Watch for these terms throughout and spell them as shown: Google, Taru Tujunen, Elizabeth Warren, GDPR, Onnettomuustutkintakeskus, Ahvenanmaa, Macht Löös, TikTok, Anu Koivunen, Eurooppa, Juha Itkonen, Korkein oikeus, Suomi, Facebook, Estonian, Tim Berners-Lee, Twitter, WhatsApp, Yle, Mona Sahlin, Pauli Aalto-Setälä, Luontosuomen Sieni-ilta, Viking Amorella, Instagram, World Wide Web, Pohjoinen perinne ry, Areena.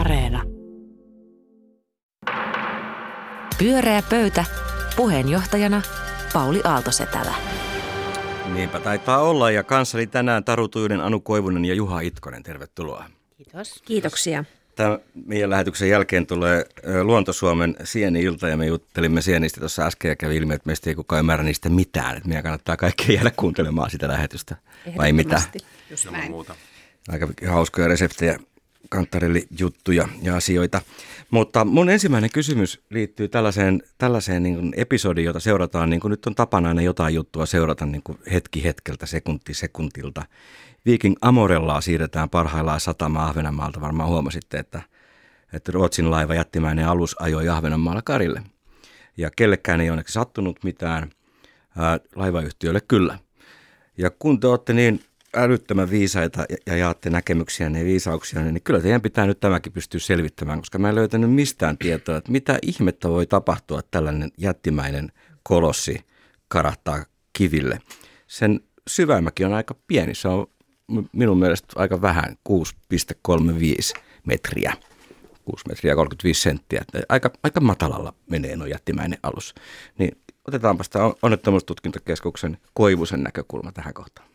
Areena. Pyöreä pöytä. Puheenjohtajana Pauli Aalto-Setälä. Niinpä taitaa olla, ja kanssani tänään Taru Tujunen, Anu Koivunen ja Juha Itkonen. Tervetuloa. Kiitos. Kiitoksia. Tämän meidän lähetyksen jälkeen tulee Luontosuomen Sieni-ilta, ja me juttelimme sienistä tuossa äsken ja kävi ilmi, että meistä ei kukaan ymmärrä niistä mitään. Että meidän kannattaa kaikkea jäädä kuuntelemaan sitä lähetystä, vai mitä? Just näin. Aika hauskoja reseptejä, kanttarelijuttuja ja asioita. Mutta mun ensimmäinen kysymys liittyy tällaiseen niin kuin episodiin, jota seurataan, niin kuin nyt on tapana aina jotain juttua seurata niin kuin hetki hetkeltä, sekunti sekuntilta. Viking Amorellaa siirretään parhaillaan satamaan Ahvenanmaalta. Varmaan huomasitte, että Ruotsin laiva jättimäinen alus ajoi Ahvenanmaalla karille. Ja kellekään ei onneksi sattunut mitään, laivayhtiölle kyllä. Ja kun te olette niin älyttömän viisaita ja jaatte näkemyksiä ja viisauksia, niin kyllä teidän pitää nyt tämäkin pystyä selvittämään, koska mä en löytänyt mistään tietoa, että mitä ihmettä voi tapahtua, että tällainen jättimäinen kolossi karahtaa kiville. Sen syvämäkin on aika pieni, se on minun mielestä aika vähän, 6,35 metriä, 6 metriä 35 senttiä. Aika matalalla menee nuo jättimäinen alus. Niin otetaanpa sitä Onnettomuustutkintakeskuksen Koivusen näkökulma tähän kohtaan.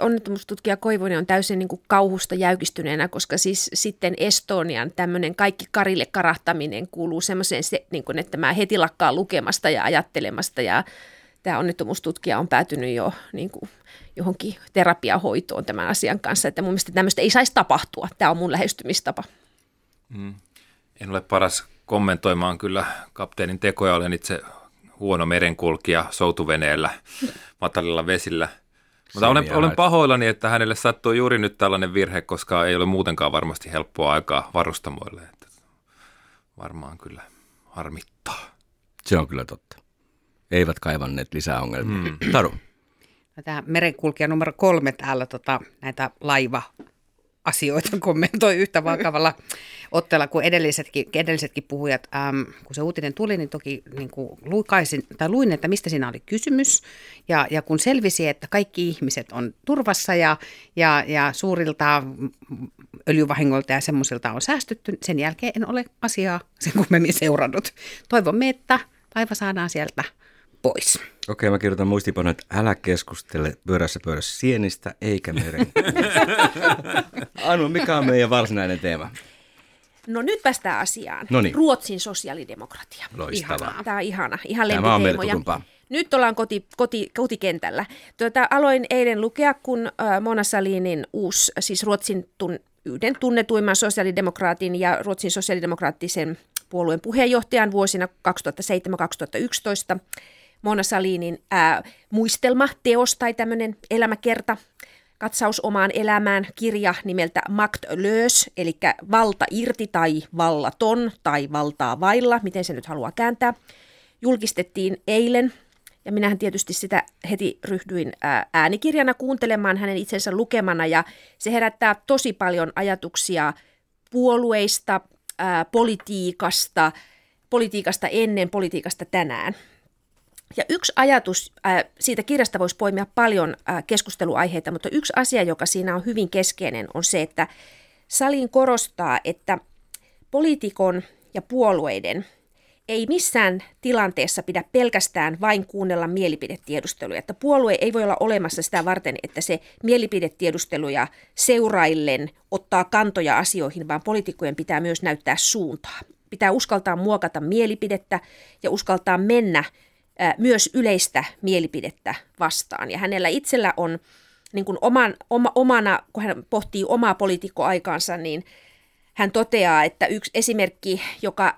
Onnettomuustutkija Koivunen on täysin niin kuin kauhusta jäykistyneenä, koska siis sitten Estonian tämmöinen kaikki karille karahtaminen kuuluu semmoiseen, niin kuin, että mä heti lakkaan lukemasta ja ajattelemasta, ja tämä onnettomuustutkija on päätynyt jo niin kuin johonkin terapiahoitoon tämän asian kanssa, että mun mielestä tämmöistä ei saisi tapahtua. Tämä on mun lähestymistapa. En ole paras kommentoimaan kyllä kapteenin tekoja, olen itse huono merenkulkija soutuveneellä matalilla vesillä. Mutta olen pahoillani, että hänelle sattui juuri nyt tällainen virhe, koska ei ole muutenkaan varmasti helppoa aikaa varustamoille. Että varmaan kyllä harmittaa. Se on kyllä totta. Eivät kaivanneet lisää ongelmia. Taru. Tämä merenkulkija numero 3 täällä näitä laiva-asioita kommentoi yhtä vakavalla otteella kuin edellisetkin puhujat. Kun se uutinen tuli, niin toki niin luin, että mistä siinä oli kysymys. Ja kun selvisi, että kaikki ihmiset on turvassa ja suurilta öljyvahingoilta ja semmoisilta on säästytty, sen jälkeen en ole asiaa sen kummemmin seurannut. Toivomme, että laiva saadaan sieltä pois. Okei, mä kirjoitan muistiinpanoja, että älä keskustele pyörässä sienistä eikä meren. Anu, mikä on meidän varsinainen teema? No nyt päästään asiaan. Noniin. Ruotsin sosiaalidemokratia. Loistavaa. Ihanaa. Tämä on ihana. Ihan lempiteemoja. Nyt ollaan kotikentällä. Aloin eilen lukea, kun Mona Sahlinin uusi, siis Ruotsin yhden tunnetuimman sosiaalidemokraatin ja Ruotsin sosiaalidemokraattisen puolueen puheenjohtajan vuosina 2007-2011 Mona Sahlinin muistelma, teos tai tämmöinen elämäkerta, katsaus omaan elämään, kirja nimeltä Macht Löös, eli valta irti tai vallaton tai valtaa vailla, miten se nyt haluaa kääntää, julkistettiin eilen. Ja minähän tietysti sitä heti ryhdyin äänikirjana kuuntelemaan hänen itsensä lukemana, ja se herättää tosi paljon ajatuksia puolueista, politiikasta ennen, politiikasta tänään. Ja yksi ajatus, siitä kirjasta voisi poimia paljon keskusteluaiheita, mutta yksi asia, joka siinä on hyvin keskeinen, on se, että Sahlin korostaa, että poliitikon ja puolueiden ei missään tilanteessa pidä pelkästään vain kuunnella mielipidetiedustelua, että puolue ei voi olla olemassa sitä varten, että se mielipidetiedusteluja seuraillen ottaa kantoja asioihin, vaan poliitikkojen pitää myös näyttää suuntaa. Pitää uskaltaa muokata mielipidettä ja uskaltaa mennä myös yleistä mielipidettä vastaan. Ja hänellä itsellä on niin kuin omana, kun hän pohtii omaa poliitikkoaikaansa, niin hän toteaa, että yksi esimerkki,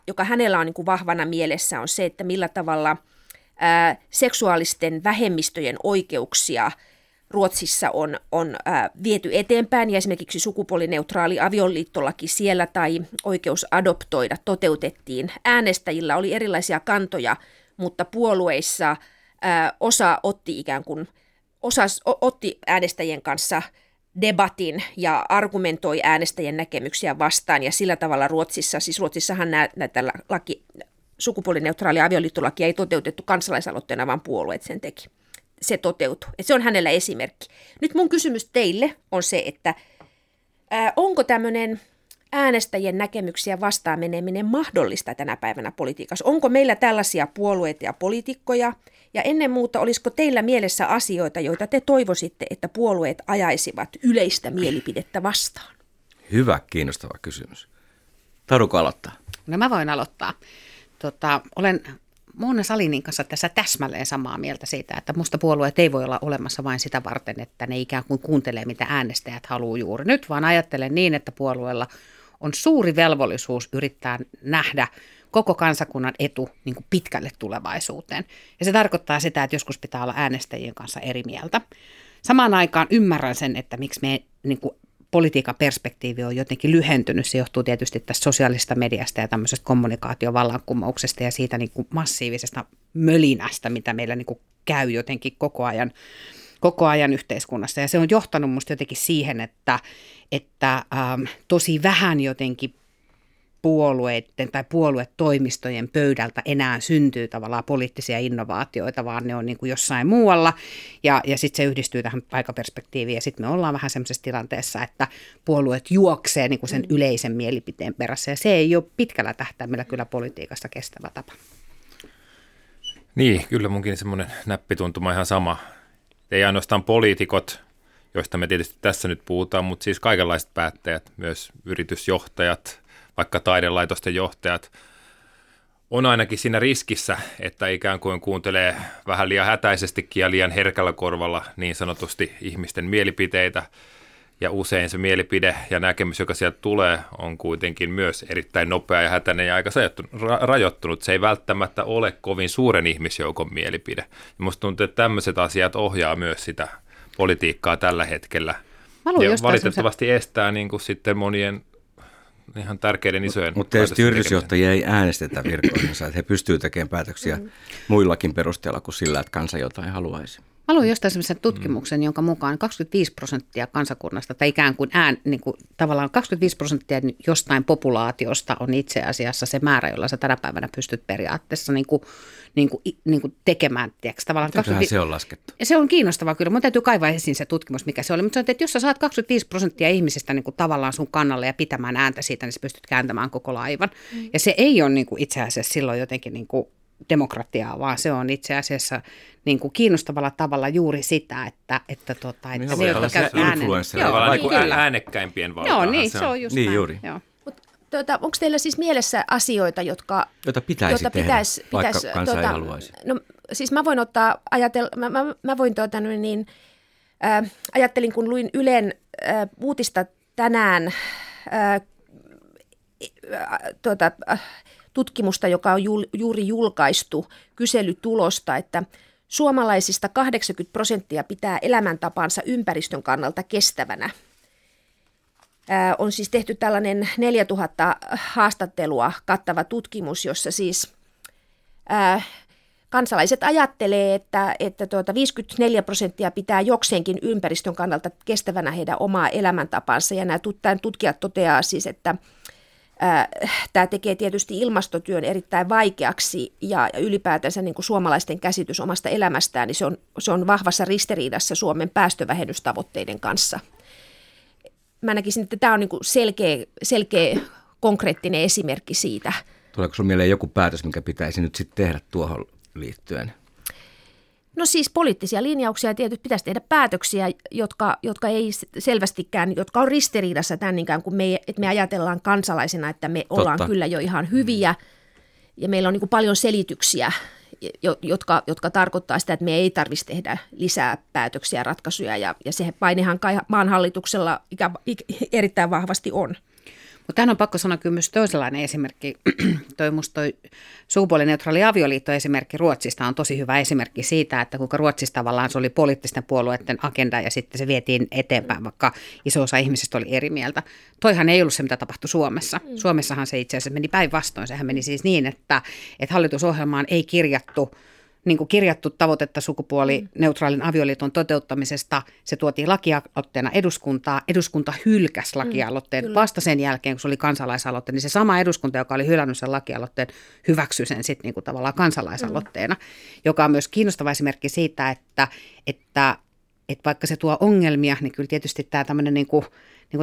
joka hänellä on niin kuin vahvana mielessä, on se, että millä tavalla seksuaalisten vähemmistöjen oikeuksia Ruotsissa on viety eteenpäin, ja esimerkiksi sukupuolineutraali avioliittolaki siellä tai oikeus adoptoida toteutettiin. Äänestäjillä oli erilaisia kantoja, mutta puolueissa osa otti äänestäjien kanssa debatin ja argumentoi äänestäjien näkemyksiä vastaan, ja sillä tavalla Ruotsissa, siis Ruotsissahan näitä sukupuolineutraali avioliittolaki ei toteutettu kansalaisaloitteena, vaan puolueet sen teki. Se toteutui. Et se on hänellä esimerkki. Nyt mun kysymys teille on se, että onko tämmöinen äänestäjien näkemyksiä vastaan meneminen mahdollista tänä päivänä politiikassa? Onko meillä tällaisia puolueita ja poliitikkoja? Ja ennen muuta, olisiko teillä mielessä asioita, joita te toivoisitte, että puolueet ajaisivat yleistä mielipidettä vastaan? Hyvä, kiinnostava kysymys. Taruko aloittaa? No mä voin aloittaa. Olen Mona Sahlinin kanssa tässä täsmälleen samaa mieltä siitä, että musta puolueet ei voi olla olemassa vain sitä varten, että ne ikään kuin kuuntelee, mitä äänestäjät haluaa juuri nyt, vaan ajattelen niin, että puolueella on suuri velvollisuus yrittää nähdä koko kansakunnan etu niin kuin pitkälle tulevaisuuteen. Ja se tarkoittaa sitä, että joskus pitää olla äänestäjien kanssa eri mieltä. Samaan aikaan ymmärrän sen, että miksi me niin kuin politiikan perspektiivi on jotenkin lyhentynyt. Se johtuu tietysti tästä sosiaalisesta mediasta ja tämmöisestä kommunikaatiovallankumouksesta ja siitä niin kuin massiivisesta mölinästä, mitä meillä niin kuin käy jotenkin koko ajan yhteiskunnassa. Ja se on johtanut musta jotenkin siihen, että tosi vähän jotenkin puolueiden tai puoluetoimistojen pöydältä enää syntyy tavallaan poliittisia innovaatioita, vaan ne on niin kuin jossain muualla ja sitten se yhdistyy tähän aikaperspektiiviin ja sitten me ollaan vähän semmoisessa tilanteessa, että puolueet juoksee niin kuin sen yleisen mielipiteen perässä ja se ei ole pitkällä tähtäimellä kyllä politiikasta kestävä tapa. Niin, kyllä munkin semmoinen näppituntuma ihan sama. Ei ainoastaan poliitikot, joista me tietysti tässä nyt puhutaan, mutta siis kaikenlaiset päättäjät, myös yritysjohtajat, vaikka taidelaitosten johtajat on ainakin siinä riskissä, että ikään kuin kuuntelee vähän liian hätäisestikin ja liian herkällä korvalla niin sanotusti ihmisten mielipiteitä. Ja usein se mielipide ja näkemys, joka sieltä tulee, on kuitenkin myös erittäin nopea ja hätäinen ja aika rajoittunut. Se ei välttämättä ole kovin suuren ihmisjoukon mielipide. Ja musta tuntuu, että tämmöiset asiat ohjaa myös sitä politiikkaa tällä hetkellä. Ja valitettavasti estää niin kuin sitten monien ihan tärkeiden isojen. Mutta tietysti yritysjohtajia ei äänestetä virkoihinsa, että he pystyvät tekemään päätöksiä muillakin perusteella kuin sillä, että kansa jotain haluaisi. Mä luin jostain sellaisen tutkimuksen, jonka mukaan 25% kansakunnasta, tai ikään kuin, tavallaan 25% jostain populaatiosta on itse asiassa se määrä, jolla sä tänä päivänä pystyt periaatteessa niin kuin tekemään. Tiedätkö, tavallaan 25, se on laskettu. Se on kiinnostavaa kyllä. Mun täytyy kaivaa esiin se tutkimus, mikä se oli. Mutta sanoit, että jos sä saat 25% ihmisistä niin kuin tavallaan sun kannalle ja pitämään ääntä siitä, niin sä pystyt kääntämään koko laivan. Ja se ei ole niin kuin itse asiassa silloin jotenkin niin kuin demokratiaa, vaan se on itse asiassa niin kuin kiinnostavalla tavalla juuri sitä, että ne, jotka käyvät äänekkäimpien valtaan. Joo, niin, se on just niin, juuri. Joo. Onko teillä siis mielessä asioita, joita pitäisi tehdä, vaikka kansa ei haluaisi? No, siis mä voin ajattelin, kun luin Ylen uutista tänään, tutkimusta, joka on juuri julkaistu kyselytulosta, että suomalaisista 80% pitää elämäntapansa ympäristön kannalta kestävänä. On siis tehty tällainen 4000 haastattelua kattava tutkimus, jossa siis kansalaiset ajattelee, että 54% pitää jokseenkin ympäristön kannalta kestävänä heidän omaa elämäntapansa. Ja nämä tutkijat toteaa siis, että tämä tekee tietysti ilmastotyön erittäin vaikeaksi ja ylipäätänsä niin kuin suomalaisten käsitys omasta elämästään, niin se on vahvassa ristiriidassa Suomen päästövähennystavoitteiden kanssa. Mä näkisin, että tämä on niin kuin selkeä konkreettinen esimerkki siitä. Tuleeko sinulle mieleen joku päätös, mikä pitäisi nyt sitten tehdä tuohon liittyen? No siis poliittisia linjauksia tietysti pitäisi tehdä päätöksiä, jotka ei selvästikään, jotka on ristiriidassa tämän ikään kuin että me ajatellaan kansalaisena, että me ollaan kyllä jo ihan hyviä ja meillä on niin kuin paljon selityksiä, jotka tarkoittaa sitä, että me ei tarvitsisi tehdä lisää päätöksiä ja ratkaisuja ja se painehan maan hallituksella erittäin vahvasti on. Mutta tähän on pakko sanoa kyllä myös toisenlainen esimerkki. Toi sukupuolineutraali avioliittoesimerkki Ruotsista on tosi hyvä esimerkki siitä, että kuinka Ruotsissa tavallaan se oli poliittisten puolueiden agenda ja sitten se vietiin eteenpäin, vaikka iso osa ihmisistä oli eri mieltä. Toihan ei ollut se, mitä tapahtui Suomessa. Suomessahan se itse asiassa meni päinvastoin. Sehän meni siis niin, että hallitusohjelmaan ei kirjattu tavoitetta sukupuolineutraalin avioliiton toteuttamisesta. Se tuotiin lakialoitteena eduskuntaan. Eduskunta hylkäsi lakialoitteen vasta sen jälkeen, kun se oli kansalaisaloitteen. Niin se sama eduskunta, joka oli hylännyt sen lakialoitteen, hyväksyi sen sitten niin kuin tavallaan kansalaisaloitteena, joka on myös kiinnostava esimerkki siitä, että että vaikka se tuo ongelmia, niin kyllä tietysti tämä tämmöinen niin kuin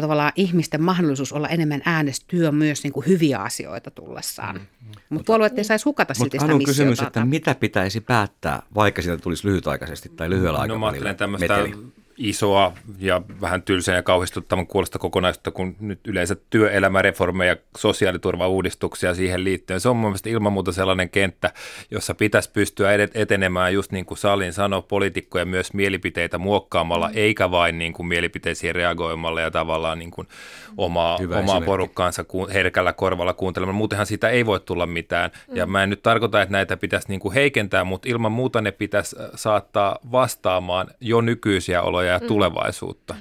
tavallaan ihmisten mahdollisuus olla enemmän äänessä työ myös niin kuin hyviä asioita tullessaan. Mutta puolueet ei saisi hukata silti sitä missiota. Kysymys, että mitä pitäisi päättää, vaikka sitä tulisi lyhytaikaisesti tai lyhyellä aikavälillä? No mä ajattelen isoa ja vähän tylsää ja kauhistuttavan kuulosta kokonaisuutta, kun nyt yleensä työelämäreformeja, sosiaaliturvauudistuksia siihen liittyen. Se on mun mielestä ilman muuta sellainen kenttä, jossa pitäisi pystyä etenemään just niin kuin Sahlin sanoi, poliitikkoja myös mielipiteitä muokkaamalla, eikä vain niin kuin mielipiteisiin reagoimalla ja tavallaan niin kuin omaa porukkaansa herkällä korvalla kuuntelemaan. Muutenhan siitä ei voi tulla mitään. Ja mä en nyt tarkoita, että näitä pitäisi niin kuin heikentää, mutta ilman muuta ne pitäisi saattaa vastaamaan jo nykyisiä oloja ja tulevaisuutta.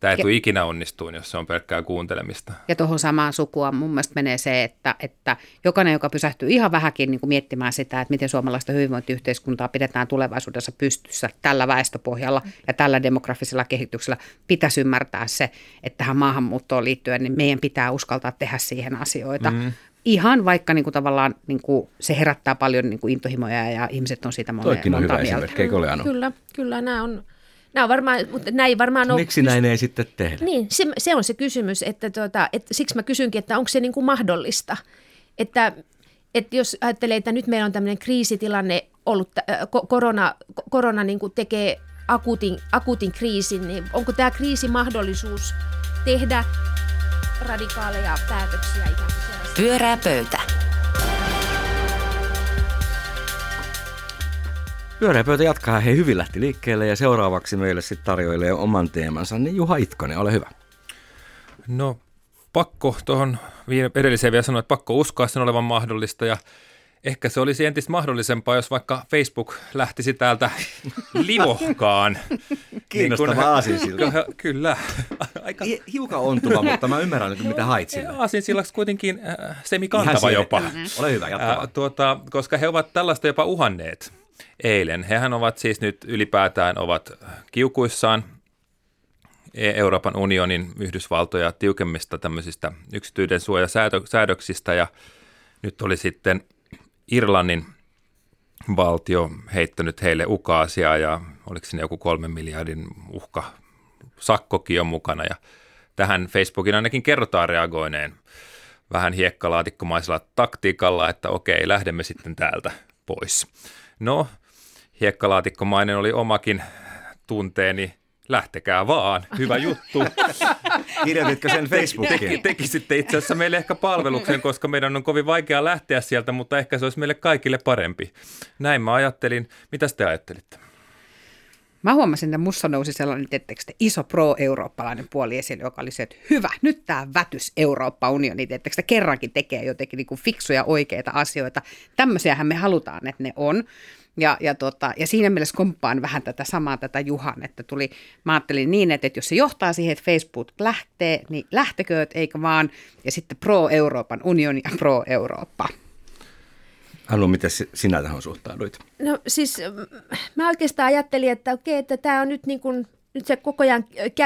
Tämä ei tule ikinä onnistuun, jos se on pelkkää kuuntelemista. Ja tuohon samaan sukua mun mielestä menee se, että jokainen, joka pysähtyy ihan vähänkin niin kuin miettimään sitä, että miten suomalaista hyvinvointiyhteiskuntaa pidetään tulevaisuudessa pystyssä tällä väestöpohjalla ja tällä demografisella kehityksellä, pitäisi ymmärtää se, että tähän maahanmuuttoon liittyen niin meidän pitää uskaltaa tehdä siihen asioita. Ihan vaikka niin kuin tavallaan niin kuin se herättää paljon niin kuin intohimoja ja ihmiset on siitä monta mieltä. Toikin on hyvä esimerkki, eikö ole, Anu? Kyllä nämä varmaan on. Miksi näin ei sitten tehdä? Niin, se on se kysymys, että siksi mä kysynkin, että onko se niin kuin mahdollista, että jos ajattelee, että nyt meillä on tämmöinen kriisitilanne ollut, korona niin kuin tekee akuutin kriisin, niin onko tämä kriisi mahdollisuus tehdä radikaaleja päätöksiä ikään kuin sellaista? Pyörää pöytä. Pyöreä pöytä jatkaa. Hei, hyvin lähti liikkeelle ja seuraavaksi meille sitten tarjoilee oman teemansa, niin Juha Itkonen, ole hyvä. No pakko tuohon edelliseen vielä sanoa, että pakko uskoa sen olevan mahdollista ja ehkä se olisi entistä mahdollisempaa, jos vaikka Facebook lähtisi täältä livohkaan. Kiinnostava niin aasinsilta. Kyllä. Aika hiukan ontuva, mutta mä ymmärrän nyt, mitä hait sillä. Aasinsillaksi kuitenkin semikantava jopa. Ole hyvä, jatkava. Koska he ovat tällaista jopa uhanneet. Eilen. Hehän ovat siis nyt ylipäätään ovat kiukuissaan Euroopan unionin Yhdysvaltoja tiukemmista tämmöisistä yksityisyyden suojasäädöksistä ja nyt oli sitten Irlannin valtio heittänyt heille ukaasia ja oliko siinä joku 3 miljardin uhka sakkokin on mukana ja tähän Facebookin ainakin kerrotaan reagoineen vähän hiekkalaatikkomaisella taktiikalla, että okei, lähdemme sitten täältä pois. No, hiekkalaatikkomainen oli omakin tunteeni, lähtekää vaan, hyvä juttu. Kirjoititko sen Facebookiin? Tekisitte itse asiassa meille ehkä palveluksen, koska meidän on kovin vaikea lähteä sieltä, mutta ehkä se olisi meille kaikille parempi. Näin mä ajattelin. Mitäs te ajattelitte? Mä huomasin, että musta nousi sellainen tietysti iso pro-eurooppalainen puoli esille, joka oli se, että hyvä, nyt tämä vätys Eurooppa-unioni, tietysti kerrankin tekee jotenkin niin kuin fiksuja oikeita asioita. Tämmöisiähän me halutaan, että ne on. Ja siinä mielessä komppaan vähän tätä samaa tätä Juhan, että mä ajattelin niin, että jos se johtaa siihen, että Facebook lähtee, niin lähtekööt eikä vaan, ja sitten pro-Euroopan unioni ja pro-Eurooppa. Anu, miten sinä tähän suhtauduit? No siis mä oikeastaan ajattelin, että okei, että tämä on nyt niin kuin, nyt se koko ajan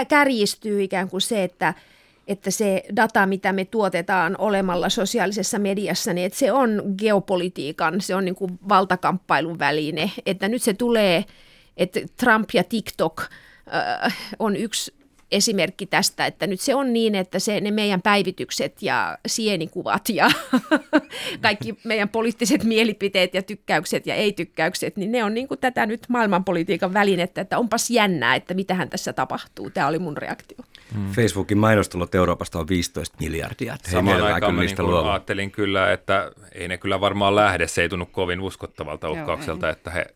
kärjistyy ikään kuin se, että se data, mitä me tuotetaan olemalla sosiaalisessa mediassa, niin että se on geopolitiikan, se on niin kuin valtakamppailun väline, että nyt se tulee, että Trump ja TikTok on yksi esimerkki tästä, että nyt se on niin, että ne meidän päivitykset ja sienikuvat ja kaikki meidän poliittiset mielipiteet ja tykkäykset ja ei-tykkäykset, niin ne on niin kuin tätä nyt maailmanpolitiikan välinettä, että onpas jännää, että mitähän tässä tapahtuu. Tämä oli mun reaktio. Facebookin mainostulot Euroopasta on 15 miljardia. Samaan aikaan mä niin ajattelin kyllä, että ei ne kyllä varmaan lähde. Se ei tunnu kovin uskottavalta uhkaukselta, että he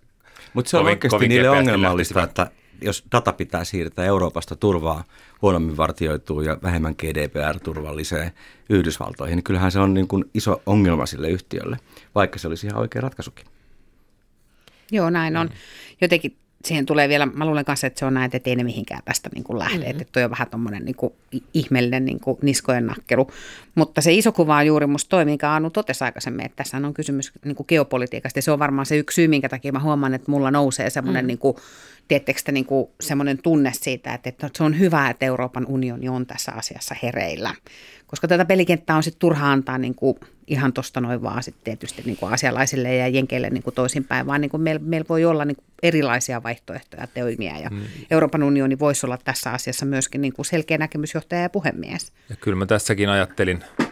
mutta se on oikeasti niille ongelmallista, että jos data pitää siirtää Euroopasta turvaa huonommin vartioituu ja vähemmän GDPR-turvalliseen Yhdysvaltoihin, niin kyllähän se on niin kuin iso ongelma sille yhtiölle, vaikka se olisi ihan oikea ratkaisukin. Joo, näin on. Jotenkin siihen tulee vielä, mä luulen kanssa, että se on näin, että ei ne mihinkään tästä niin kuin lähde, että toi on vähän tommoinen niin kuin ihmeellinen niin kuin niskojen nakkelu. Mutta se iso kuva on juuri musta toi, minkä Anu totesi aikaisemmin, että tässä on kysymys niin kuin geopolitiikasta ja se on varmaan se yksi syy, minkä takia mä huomaan, että mulla nousee semmoinen niin kuin tiettekö te niin kuin semmoinen tunne siitä, että se on hyvä, että Euroopan unioni on tässä asiassa hereillä, koska tätä pelikenttää on sitten turha antaa niin kuin ihan tuosta noin vaan sitten tietysti niin kuin asialaisille ja jenkeille niin kuin toisinpäin, vaan niin kuin meillä voi olla niin kuin erilaisia vaihtoehtoja toimia ja Euroopan unioni voisi olla tässä asiassa myöskin niin kuin selkeä näkemysjohtaja ja puhemies. Ja kyllä mä tässäkin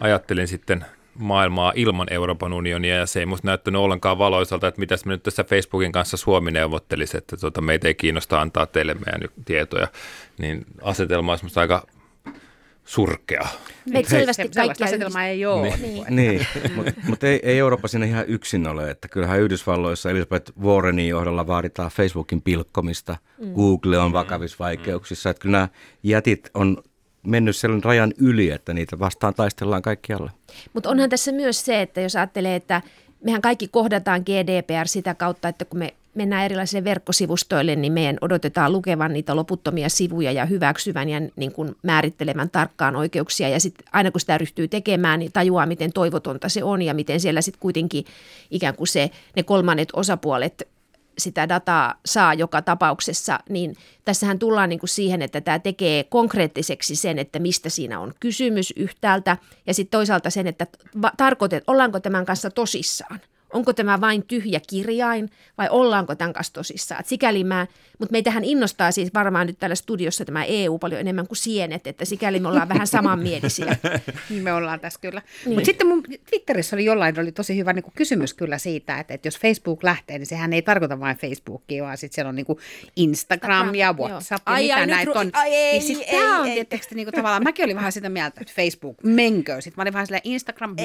ajattelin sitten maailmaa ilman Euroopan unionia ja se ei musta näyttänyt ollenkaan valoisalta, että mitäs me nyt tässä Facebookin kanssa Suomi neuvottelisi, että meitä ei kiinnosta antaa teille meidän tietoja, niin asetelma olisi musta aika surkea. Eikö selvästi kaikki asetelma ei ole? Niin. Mutta ei Eurooppa siinä ihan yksin ole, että kyllähän Yhdysvalloissa Elizabeth Warrenin johdolla vaaditaan Facebookin pilkkomista, Google on vakavissa vaikeuksissa, että kyllä nämä jätit on mennyt sellainen rajan yli, että niitä vastaan taistellaan kaikkialla. Mutta onhan tässä myös se, että jos ajattelee, että mehän kaikki kohdataan GDPR sitä kautta, että kun me mennään erilaisille verkkosivustoille, niin meidän odotetaan lukevan niitä loputtomia sivuja ja hyväksyvän ja niin kuin määrittelevän tarkkaan oikeuksia. Ja sitten aina kun sitä ryhtyy tekemään, niin tajuaa, miten toivotonta se on ja miten siellä sitten kuitenkin ikään kuin ne kolmannet osapuolet sitä dataa saa joka tapauksessa, niin tässähän tullaan niin kuin siihen, että tämä tekee konkreettiseksi sen, että mistä siinä on kysymys yhtäältä ja sitten toisaalta sen, että ollaanko tämän kanssa tosissaan. Onko tämä vain tyhjä kirjain vai ollaanko tämän kanssa tosissaan? Et sikäli mutta meitähän innostaa siis varmaan nyt täällä studiossa tämä EU paljon enemmän kuin sienet, että sikäli me ollaan vähän samanmielisiä. Niin me ollaan tässä kyllä. Niin. Mutta sitten mun Twitterissä oli tosi hyvä niin kuin kysymys kyllä siitä, että jos Facebook lähtee, niin sehän ei tarkoita vain Facebookia, vaan sitten siellä on niin kuin Instagram ja WhatsApp ja mitä näitä on. Tavallaan mäkin olin vähän sitä mieltä, että Facebook, menkö? Sitten mä olin vähän silleen Instagram,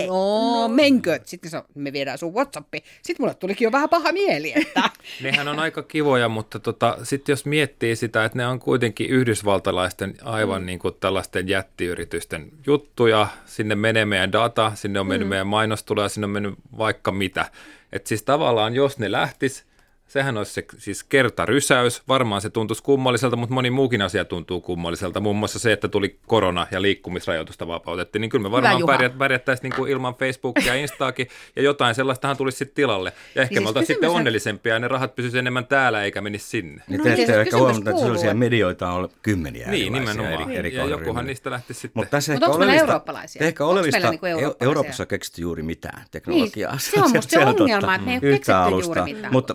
menkö? Sitten me viedään sun WhatsApp. Sitten mulle tulikin jo vähän paha mieli. Että. Nehän on aika kivoja, mutta sitten jos miettii sitä, että ne on kuitenkin yhdysvaltalaisten aivan niin kuin tällaisten jättiyritysten juttuja. Sinne menee meidän data, sinne on mennyt meidän mainostuloja, sinne on mennyt vaikka mitä. Että siis tavallaan jos ne lähtis, sehän olisi siis kertarysäys. Varmaan se tuntuisi kummalliselta, mutta moni muukin asia tuntuu kummalliselta. Muun muassa se, että tuli korona ja liikkumisrajoitusta vapautettiin. Niin kyllä me varmaan pärjättäisiin niin ilman Facebookia ja Instaakin. Ja jotain sellaistahan tulisi sitten tilalle. Ja ehkä niin me oltaisiin sitten onnellisempia ja ne rahat pysyisivät enemmän täällä eikä menisi sinne. Niin te ette ehkä huomata, että sellaisia medioita on kymmeniä nimenomaan. Eri ja jokuhan niistä lähtisi sitten. Mutta onko meillä eurooppalaisia? Ehkä olevista Euroopassa keksitty juuri mitään teknologiaa. Se on musta se ongelma, että me ei ole keksitty juuri mitään. Mutta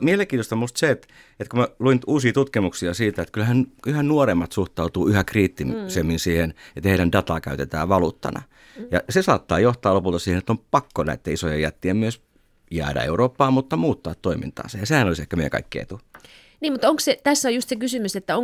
musta se, että kun mä luin uusia tutkimuksia siitä, että kyllähän yhä nuoremmat suhtautuu yhä kriittisemmin siihen, että heidän dataa käytetään valuuttana. Ja se saattaa johtaa lopulta siihen, että on pakko näiden isojen jättien myös jäädä Eurooppaan, mutta muuttaa toimintaansa. Ja sehän olisi ehkä meidän kaikki etu. Niin, mutta tässä on just se kysymys, että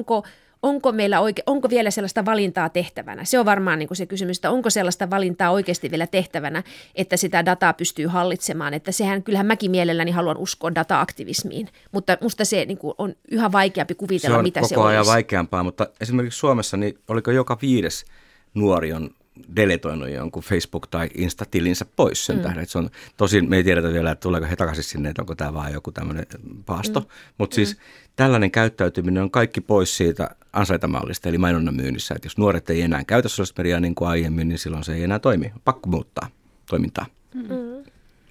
onko meillä onko vielä sellaista valintaa tehtävänä? Se on varmaan niin kuin se kysymys, että onko sellaista valintaa oikeasti vielä tehtävänä, että sitä dataa pystyy hallitsemaan. Että kyllähän mäkin mielelläni haluan uskoa data-aktivismiin, mutta musta se niin kuin on yhä vaikeampi kuvitella, mitä se olisi. Se on koko ajan vaikeampaa, mutta esimerkiksi Suomessa niin oliko joka 5. nuori on deletoinut jonkun Facebook- tai Insta-tilinsä pois sen tähden. Että se on, tosin me ei tiedetä vielä, että tuleeko he takaisin sinne, että onko tämä vaan joku tämmöinen paasto. Mutta siis tällainen käyttäytyminen on kaikki pois siitä ansaitamallista, eli mainonnan myynnissä. Että jos nuoret ei enää käytä sosiaalista mediaa niin kuin aiemmin, niin silloin se ei enää toimi. On pakko muuttaa toimintaa.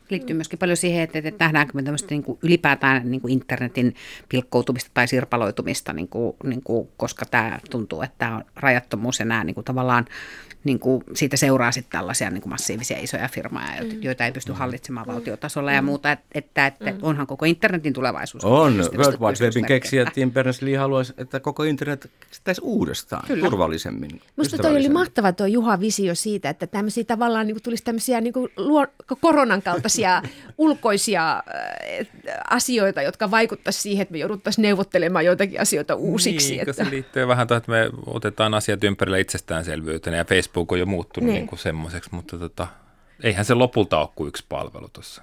Liittyy myöskin paljon siihen, että nähdäänkö me tämmöistä niin kuin ylipäätään niin kuin internetin pilkkoutumista tai sirpaloitumista, niin kuin, koska tämä tuntuu, että tämä on rajattomuus ja nämä niin kuin tavallaan niin kuin siitä seuraa sitten tällaisia niin kuin massiivisia isoja firmoja, joita ei pysty hallitsemaan valtiotasolla ja muuta, että onhan koko internetin tulevaisuus. On. World Wide Webin keksijä Tim Berners-Lee haluaisi, että koko internet keksittäisi uudestaan, turvallisemmin. Musta toi oli mahtava tuo Juha visio siitä, että tämmöisiä tavallaan niin kuin tulisi tämmöisiä niin kuin koronan kaltaisia ulkoisia asioita, jotka vaikuttaisi siihen, että me jouduttaisiin neuvottelemaan joitakin asioita uusiksi. Niin, että se liittyy vähän tuohon, että me otetaan asiat ympärillä itsestäänselvyytenä ja Facebook on jo muuttunut niin kuin semmoiseksi, mutta eihän se lopulta ole kuin yksi palvelu tuossa.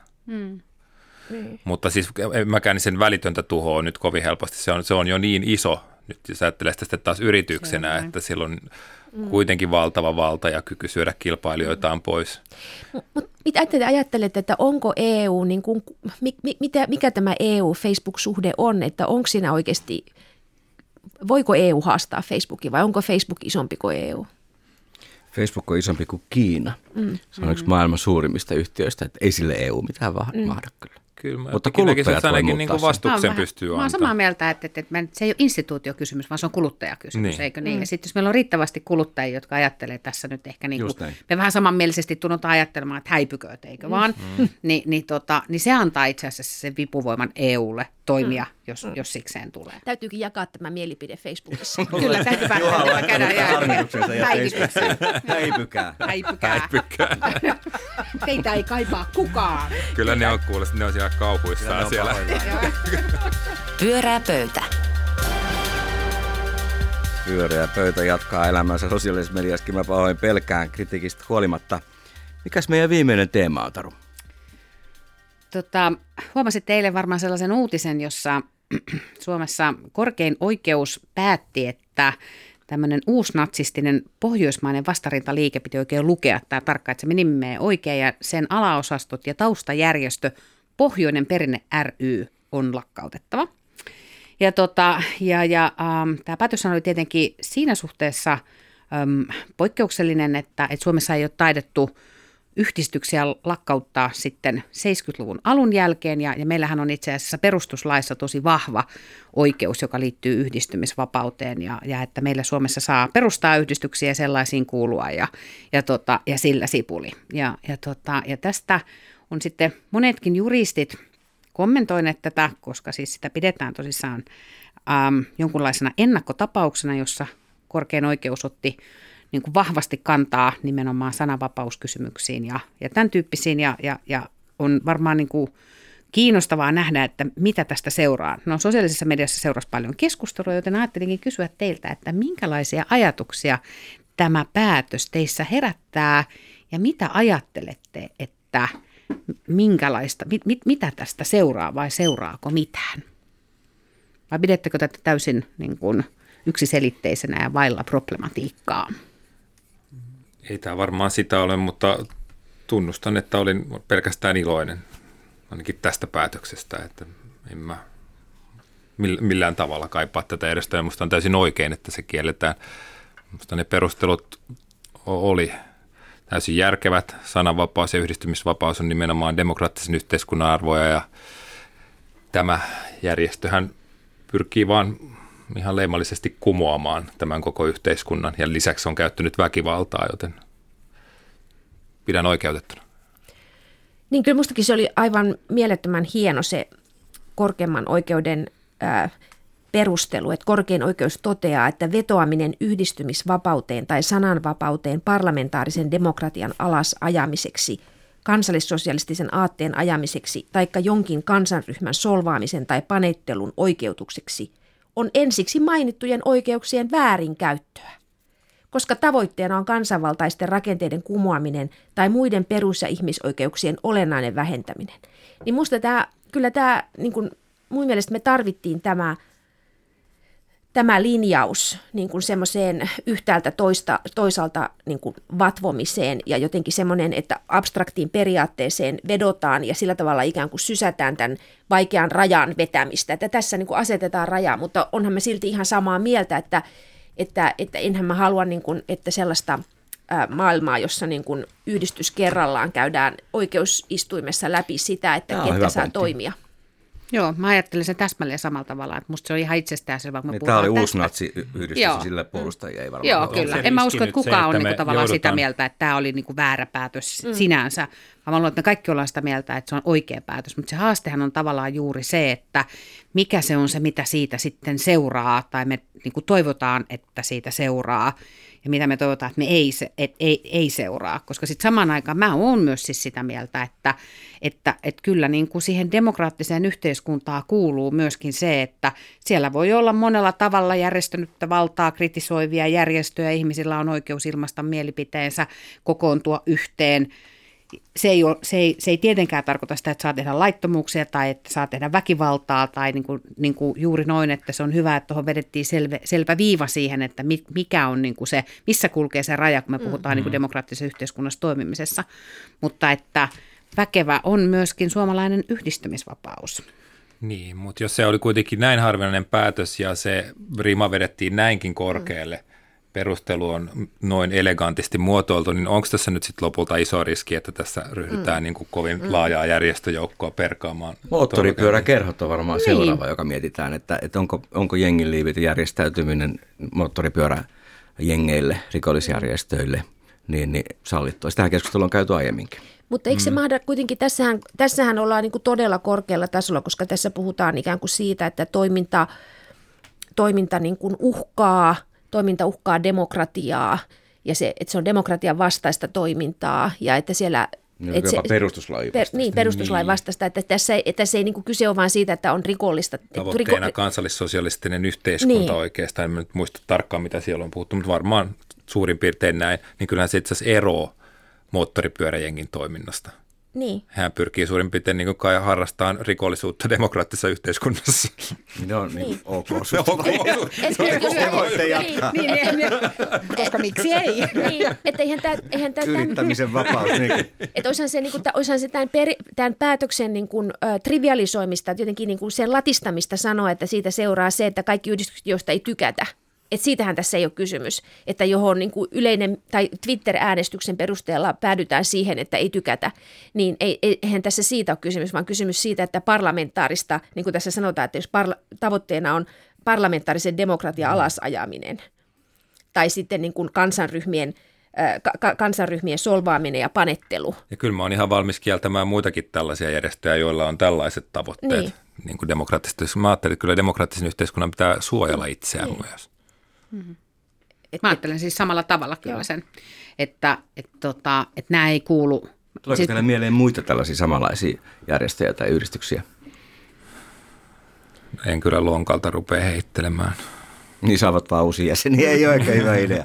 Mutta siis mäkään sen välitöntä tuhoa nyt kovin helposti. Se on jo niin iso. Nyt jos ajattelee sitä sitten taas yrityksenä, että sillä on kuitenkin valtava valta ja kyky syödä kilpailijoitaan pois. Mutta mitä te ajattelette, että onko EU, niin kuin, mikä tämä EU-Facebook-suhde on, että onko siinä oikeasti, voiko EU haastaa Facebookin vai onko Facebook isompi kuin EU? Facebook on isompi kuin Kiina. Se on yksi maailman suurimmista yhtiöistä, että ei sille EU mitään mahda kyllä. Kyllä, mutta kuluttajat ainakin niin kuin vastuksen pystyy antamaan. Mä oon samaa mieltä, että se ei ole instituutiokysymys, vaan se on kuluttajakysymys, niin. Eikö niin? Ja sitten jos meillä on riittävästi kuluttajia, jotka ajattelee tässä nyt ehkä, niin kuin, me vähän samanmielisesti tunnutaan ajattelemaan, että häipykööt, eikö vaan, niin se antaa itse asiassa sen vipuvoiman EUlle toimia, jos sikseen tulee. Täytyykin jakaa tämä mielipide Facebookissa. Kyllä, täytyypä käydä järjestelmään. Häipykää. Häipykää. Teitä ei kaipaa kukaan. Kyllä ne on kuulosti, ne on siellä kauhuissaan siellä. Pyörää pöytä. Pyörää pöytä jatkaa elämänsä sosiaalisessa mediassakin. Mä pahoin pelkään kritiikistä huolimatta. Mikäs meidän viimeinen teema on, Taru? Huomasitte eilen varmaan sellaisen uutisen, jossa Suomessa korkein oikeus päätti, että tämmöinen uusnatsistinen pohjoismainen vastarintaliike piti oikein lukea. Tämä tarkkaitsemme nimeä oikein ja sen alaosastot ja taustajärjestö Pohjoinen perinne ry on lakkautettava. Ja, tämä päätös oli tietenkin siinä suhteessa poikkeuksellinen, että Suomessa ei ole taidettu yhdistyksiä lakkauttaa sitten 70-luvun alun jälkeen, ja meillähän on itse asiassa perustuslaissa tosi vahva oikeus, joka liittyy yhdistymisvapauteen, ja että meillä Suomessa saa perustaa yhdistyksiä ja sellaisiin kuulua, ja sillä sipuli. Ja tästä on sitten monetkin juristit kommentoineet tätä, koska siis sitä pidetään tosissaan jonkunlaisena ennakkotapauksena, jossa korkein oikeus otti niin kuin vahvasti kantaa nimenomaan sananvapauskysymyksiin ja tämän tyyppisiin. Ja on varmaan niin kuin kiinnostavaa nähdä, että mitä tästä seuraa. No sosiaalisessa mediassa seurasi paljon keskustelua, joten ajattelinkin kysyä teiltä, että minkälaisia ajatuksia tämä päätös teissä herättää ja mitä ajattelette, että minkälaista, mitä tästä seuraa vai seuraako mitään? Vai pidettekö tätä täysin niin kuin yksiselitteisenä ja vailla problematiikkaa? Ei tämä varmaan sitä ole, mutta tunnustan, että olin pelkästään iloinen, ainakin tästä päätöksestä, että en mä millään tavalla kaipaa tätä edestä, ja musta on täysin oikein, että se kielletään. Musta ne perustelut oli täysin järkevät. Sananvapaus ja yhdistymisvapaus on nimenomaan demokraattisen yhteiskunnan arvoja, ja tämä järjestöhän pyrkii vaan ihan leimallisesti kumoamaan tämän koko yhteiskunnan, ja lisäksi on käyttänyt väkivaltaa, joten pidän oikeutettuna. Niin kyllä mustakin se oli aivan mielettömän hieno se korkeimman oikeuden perustelu, että korkein oikeus toteaa, että vetoaminen yhdistymisvapauteen tai sananvapauteen parlamentaarisen demokratian alas ajamiseksi, kansallissosialistisen aatteen ajamiseksi taikka jonkin kansanryhmän solvaamisen tai panettelun oikeutukseksi on ensiksi mainittujen oikeuksien väärinkäyttöä, koska tavoitteena on kansanvaltaisten rakenteiden kumoaminen tai muiden perus- ja ihmisoikeuksien olennainen vähentäminen. Niin musta kyllä tämä, niin kuin mun mielestä me tarvittiin tämä linjaus niin kuin semmoiseen yhtäältä toisaalta niin kuin vatvomiseen ja jotenkin semmoinen, että abstraktiin periaatteeseen vedotaan ja sillä tavalla ikään kuin sysätään tämän vaikean rajan vetämistä. Että tässä niin kuin asetetaan rajaa, mutta onhan me silti ihan samaa mieltä, että enhän mä halua, niin kuin, että sellaista maailmaa, jossa niin kuin yhdistys kerrallaan käydään oikeusistuimessa läpi sitä, että ketkä saa toimia. Joo, mä ajattelin sen täsmälleen samalla tavalla, että musta se on ihan itsestäänselvä, kun me puhutaan tästä. Tämä oli uusi natsiyhdistys, sillä puolustajia ei varmaan ole. Joo, kyllä. En mä usko, että kukaan on niinku tavallaan sitä mieltä, että tämä oli niinku väärä päätös sinänsä. Mä luulen, että me kaikki ollaan sitä mieltä, että se on oikea päätös, mutta se haastehan on tavallaan juuri se, että mikä se on se, mitä siitä sitten seuraa, tai me niinku toivotaan, että siitä seuraa, ja mitä me toivotaan, että me ei seuraa, koska sitten samaan aikaan mä oon myös siis sitä mieltä, että kyllä niin kuin siihen demokraattiseen yhteiskuntaan kuuluu myöskin se, että siellä voi olla monella tavalla järjestänyttä valtaa kritisoivia järjestöjä, ihmisillä on oikeus ilmaista mielipiteensä, kokoontua yhteen. Se ei tietenkään tarkoita sitä, että saa tehdä laittomuuksia tai että saa tehdä väkivaltaa tai niin kuin juuri noin, että se on hyvä, että tuohon vedettiin selvä viiva siihen, että mikä on niin kuin se, missä kulkee se raja, kun me puhutaan niin kuin demokraattisessa yhteiskunnassa toimimisessa, mutta että väkevä on myöskin suomalainen yhdistymisvapaus. Niin, mutta jos se oli kuitenkin näin harvinainen päätös ja se rima vedettiin näinkin korkealle, perustelu on noin elegantisti muotoiltu, niin onko tässä nyt sitten lopulta iso riski, että tässä ryhdytään niin kuin kovin laajaa järjestöjoukkoa perkaamaan? Moottoripyöräkerhot on varmaan seuraava, joka mietitään, että onko jenginliivit järjestäytyminen moottoripyöräjengeille, rikollisjärjestöille, niin sallittua. Sitähän keskustelua on käyty aiemminkin. Mutta eikö se mahda kuitenkin, tässähän ollaan niin kuin todella korkealla tasolla, koska tässä puhutaan ikään kuin siitä, että toiminta niin kuin uhkaa demokratiaa ja se, että se on demokratian vastaista toimintaa ja että siellä... perustuslain vastaista, että tässä ei niin kuin kyse ole vain siitä, että on rikollista. Tavoitteena kansallissosialistinen yhteiskunta oikeastaan, en nyt muista tarkkaan mitä siellä on puhuttu, mutta varmaan suurin piirtein näin, niin kyllähän se itse asiassa eroaa moottoripyöräjengin toiminnasta. Niin. Hän pyrkii suurin piirtein niin kai harrastamaan rikollisuutta demokraattisessa yhteiskunnassa. No niin, ok. Koska miksi ei? Niin, että eihän tämä... Yrittämisen vapaus. Että olisihan se tämän päätöksen trivialisoimista, jotenkin sen latistamista sanoa, että siitä seuraa se, että kaikki yhdistykset, joista ei tykätä. Että siitähän tässä ei ole kysymys, että johon niin kuin yleinen tai Twitter-äänestyksen perusteella päädytään siihen, että ei tykätä, niin eihän tässä siitä ole kysymys, vaan kysymys siitä, että parlamentaarista, niin kuin tässä sanotaan, että jos tavoitteena on parlamentaarisen demokratian alasajaminen tai sitten niin kuin kansanryhmien solvaaminen ja panettelu. Ja kyllä mä oon ihan valmis kieltämään muitakin tällaisia järjestöjä, joilla on tällaiset tavoitteet. Niin kuin demokraattisesti. Mä ajattelin, että kyllä demokraattisen yhteiskunnan pitää suojella itseään myös. Mä ajattelen siis samalla tavalla kyllä sen, että nämä ei kuulu. Tuleeko teille mieleen muita tällaisia samanlaisia järjestöjä tai yhdistyksiä? En kyllä lonkalta rupea heittelemään. Niin saavat vaan uusia jäseniä, ei ole oikein hyvä idea.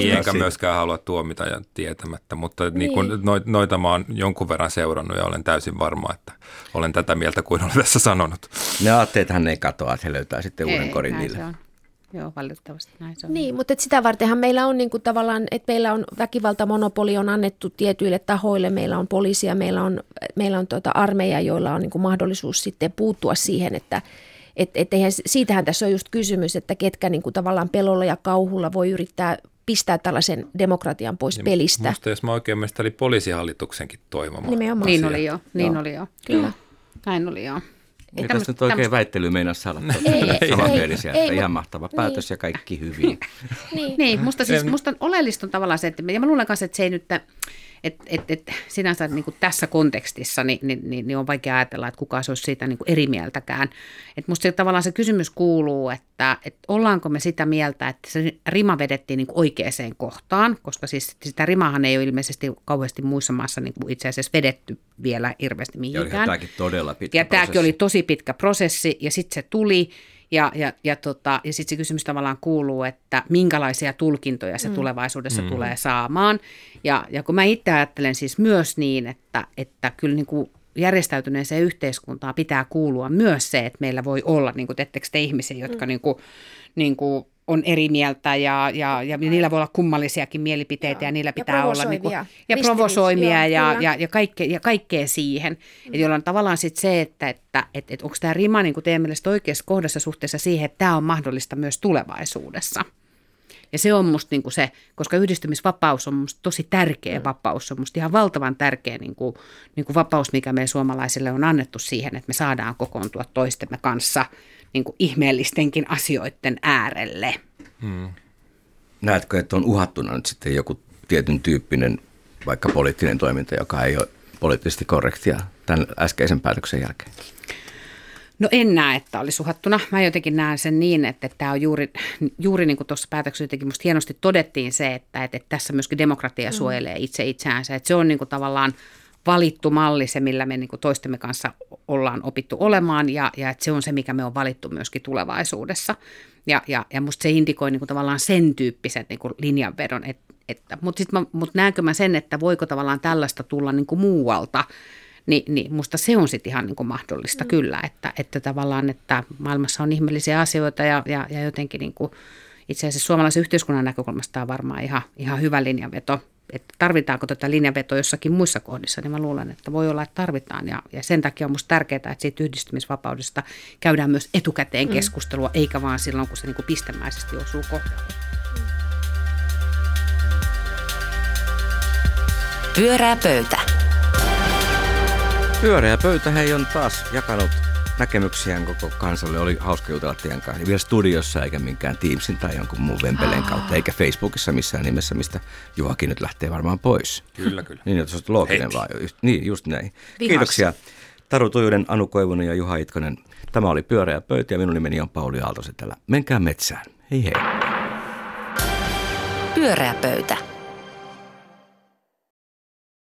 Niin, enkä myöskään halua tuomita ja tietämättä, mutta niin kun noita mä oon jonkun verran seurannut ja olen täysin varma, että olen tätä mieltä kuin olen tässä sanonut. Ne aatteethan ei katoa, että he löytää sitten uuden korin niille. Joo, valitettavasti näin se on. Niin, mutta sitä vartenhan meillä on niin kuin tavallaan, että meillä on väkivaltamonopoli on annettu tietyille tahoille, meillä on poliisia, meillä on armeija, joilla on niin kuin mahdollisuus sitten puuttua siihen, että siitähän tässä on just kysymys, että ketkä niin kuin tavallaan pelolla ja kauhulla voi yrittää pistää tällaisen demokratian pois pelistä. Musta jos mä oikein mielestä oli poliisihallituksenkin toivoma. Nimenomaan. Niin oli jo. Kyllä. Näin oli jo. Ei tästä nyt oikein väittelyä meinaa saada samanmielisiä, että ihan mahtava päätös ja kaikki hyvin. Niin, musta oleellista on tavallaan se, että ja mä luulen kanssa, että se ei nyt, että sinänsä niin kuin tässä kontekstissa niin on vaikea ajatella, että kukaan se olisi siitä niin kuin eri mieltäkään. Että musta tavallaan se kysymys kuuluu, että ollaanko me sitä mieltä, että se rima vedettiin niin kuin oikeaan kohtaan, koska siis sitä rimahan ei ole ilmeisesti kauheasti muissa maassa niin kuin itse asiassa vedetty vielä hirveästi mihinkään. Ja tämäkin todella pitkä prosessi. Ja tämäkin oli tosi pitkä prosessi ja sitten se tuli. Ja sitten se kysymys tavallaan kuuluu, että minkälaisia tulkintoja se tulevaisuudessa tulee saamaan. Ja kun mä itse ajattelen siis myös niin, että kyllä niin kuin järjestäytyneeseen yhteiskuntaan pitää kuulua myös se, että meillä voi olla, niin kuin teettekö te ihmisiä, jotka niin kuin on eri mieltä ja niillä voi olla kummallisiakin mielipiteitä ja niillä pitää olla niin kuin, ja provosoimia ja kaikkea siihen. Et jolloin tavallaan sitten se, että onko tämä rima niin kuin teidän mielestä oikeassa kohdassa suhteessa siihen, että tämä on mahdollista myös tulevaisuudessa. Ja se on musta niin kuin se, koska yhdistymisvapaus on musta tosi tärkeä vapaus, se on musta ihan valtavan tärkeä niin kuin vapaus, mikä meidän suomalaisille on annettu siihen, että me saadaan kokoontua toistemme kanssa niin kuin ihmeellistenkin asioiden äärelle. Näetkö, että on uhattuna nyt sitten joku tietyn tyyppinen, vaikka poliittinen toiminta, joka ei ole poliittisesti korrektia tämän äskeisen päätöksen jälkeen? No en näe, että olisi uhattuna. Mä jotenkin näen sen niin, että tämä on juuri niin kuin tuossa päätöksessä jotenkin musta hienosti todettiin se, että tässä myöskin demokratia suojelee itse itseänsä. Että se on niin kuin tavallaan valittu malli, se millä me niin kuin toistemme kanssa ollaan opittu olemaan ja että se on se, mikä me on valittu myöskin tulevaisuudessa. Ja musta se indikoi niin kuin tavallaan sen tyyppisen niin kuin linjanvedon. Mutta näenkö mä sen, että voiko tavallaan tällaista tulla niin kuin muualta? Niin musta se on sitten ihan niin kuin mahdollista kyllä, että tavallaan, että maailmassa on ihmeellisiä asioita ja jotenkin niin kuin itse asiassa suomalaisen yhteiskunnan näkökulmasta tämä on varmaan ihan hyvä linjanveto. Että tarvitaanko tätä linjanvetoa jossakin muissa kohdissa, niin mä luulen, että voi olla, että tarvitaan. Ja sen takia on musta tärkeää, että siitä yhdistymisvapaudesta käydään myös etukäteen keskustelua, eikä vaan silloin, kun se niin kuin pistemäisesti osuu kohdalle. Pyörää pöytä. Pyöreä pöytä hei on taas jakanut näkemyksiään koko kansalle. Oli hauska jutella teidän kanssa. Vielä studiossa eikä minkään Teamsin tai jonkun muun vempeleen kautta. Eikä Facebookissa missään nimessä, mistä Juhakin nyt lähtee varmaan pois. Kyllä, kyllä. Niin, että se on looginen laajuus. Niin, just näin. Vihas. Kiitoksia. Taru Tujunen, Anu Koivunen ja Juha Itkonen. Tämä oli Pyöreä pöytä ja minun nimeni on Pauli Aalto-Setälä. Menkää metsään. Hei hei. Pyöreä pöytä.